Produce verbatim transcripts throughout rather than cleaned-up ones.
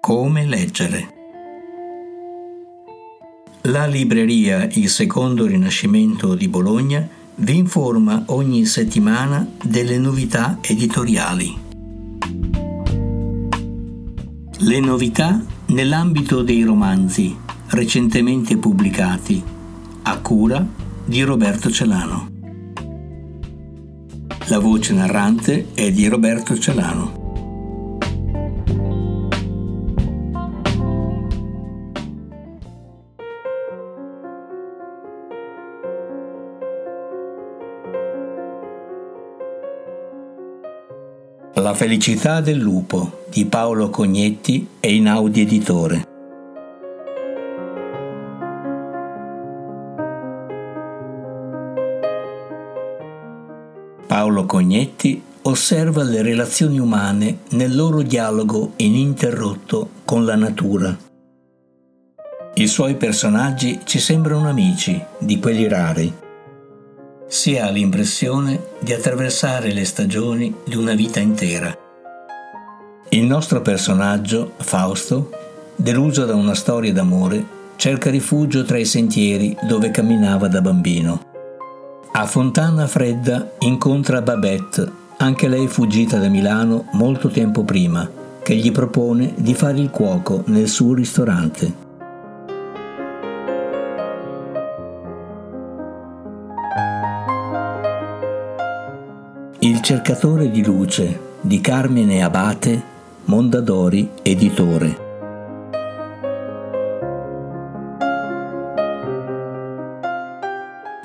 Come leggere. La libreria Il Secondo Rinascimento di Bologna vi informa ogni settimana delle novità editoriali. Le novità nell'ambito dei romanzi recentemente pubblicati, a cura di Roberto Celano. La voce narrante è di Roberto Celano. La felicità del lupo di Paolo Cognetti è in Audi Editore. Paolo Cognetti osserva le relazioni umane nel loro dialogo ininterrotto con la natura. I suoi personaggi ci sembrano amici, di quelli rari. Si ha l'impressione di attraversare le stagioni di una vita intera. Il nostro personaggio, Fausto, deluso da una storia d'amore, cerca rifugio tra i sentieri dove camminava da bambino. A Fontana Fredda incontra Babette, anche lei fuggita da Milano molto tempo prima, che gli propone di fare il cuoco nel suo ristorante. Il cercatore di luce di Carmine Abate, Mondadori Editore.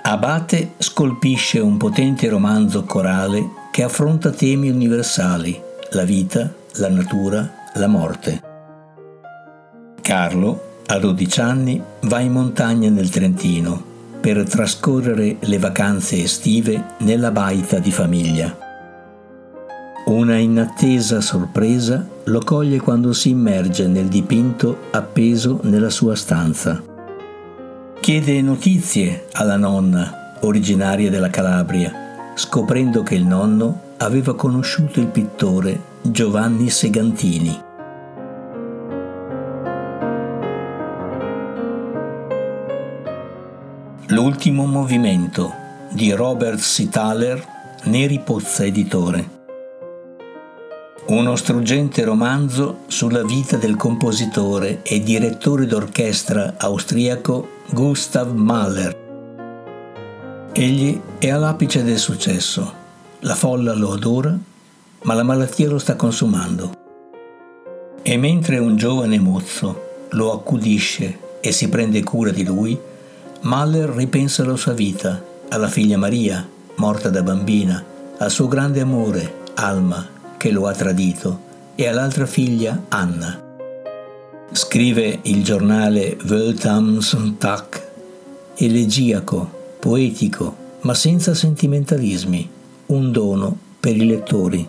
Abate scolpisce un potente romanzo corale che affronta temi universali: la vita, la natura, la morte. Carlo, a dodici anni, va in montagna nel Trentino per trascorrere le vacanze estive nella baita di famiglia. Una inattesa sorpresa lo coglie quando si immerge nel dipinto appeso nella sua stanza. Chiede notizie alla nonna, originaria della Calabria, scoprendo che il nonno aveva conosciuto il pittore Giovanni Segantini. L'ultimo movimento di Robert S. Thaler, Neri Pozza Editore. Uno struggente romanzo sulla vita del compositore e direttore d'orchestra austriaco Gustav Mahler. Egli è all'apice del successo, la folla lo adora, ma la malattia lo sta consumando. E mentre un giovane mozzo lo accudisce e si prende cura di lui, Mahler ripensa alla sua vita, alla figlia Maria, morta da bambina, al suo grande amore, Alma, che lo ha tradito, e all'altra figlia, Anna. Scrive il giornale Welt am Sonntag, elegiaco, poetico, ma senza sentimentalismi, un dono per i lettori.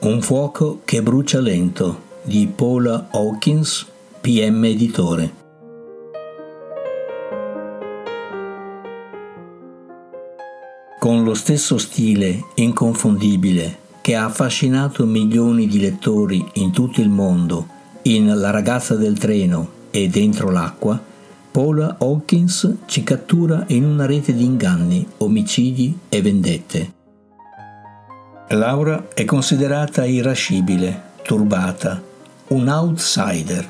Un fuoco che brucia lento di Paula Hawkins, P M Editore. Con lo stesso stile inconfondibile che ha affascinato milioni di lettori in tutto il mondo in La ragazza del treno e Dentro l'acqua, Paula Hawkins ci cattura in una rete di inganni, omicidi e vendette. Laura è considerata irascibile, turbata, un outsider.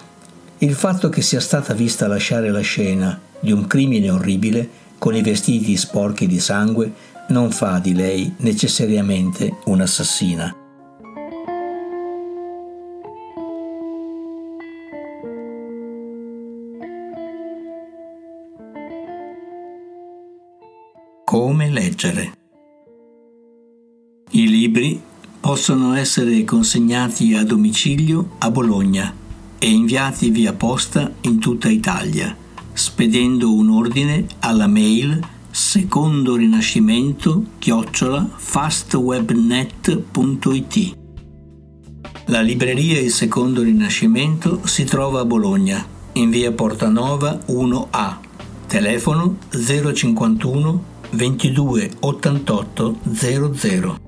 Il fatto che sia stata vista lasciare la scena di un crimine orribile con i vestiti sporchi di sangue non fa di lei necessariamente un'assassina. Come leggere. I libri possono essere consegnati a domicilio a Bologna e inviati via posta in tutta Italia, spedendo un ordine alla mail secondo rinascimento chiocciola fastwebnet punto it. La libreria Il Secondo Rinascimento si trova a Bologna, in via Portanova uno A, telefono zero cinquantuno ventidue ottantotto zero zero.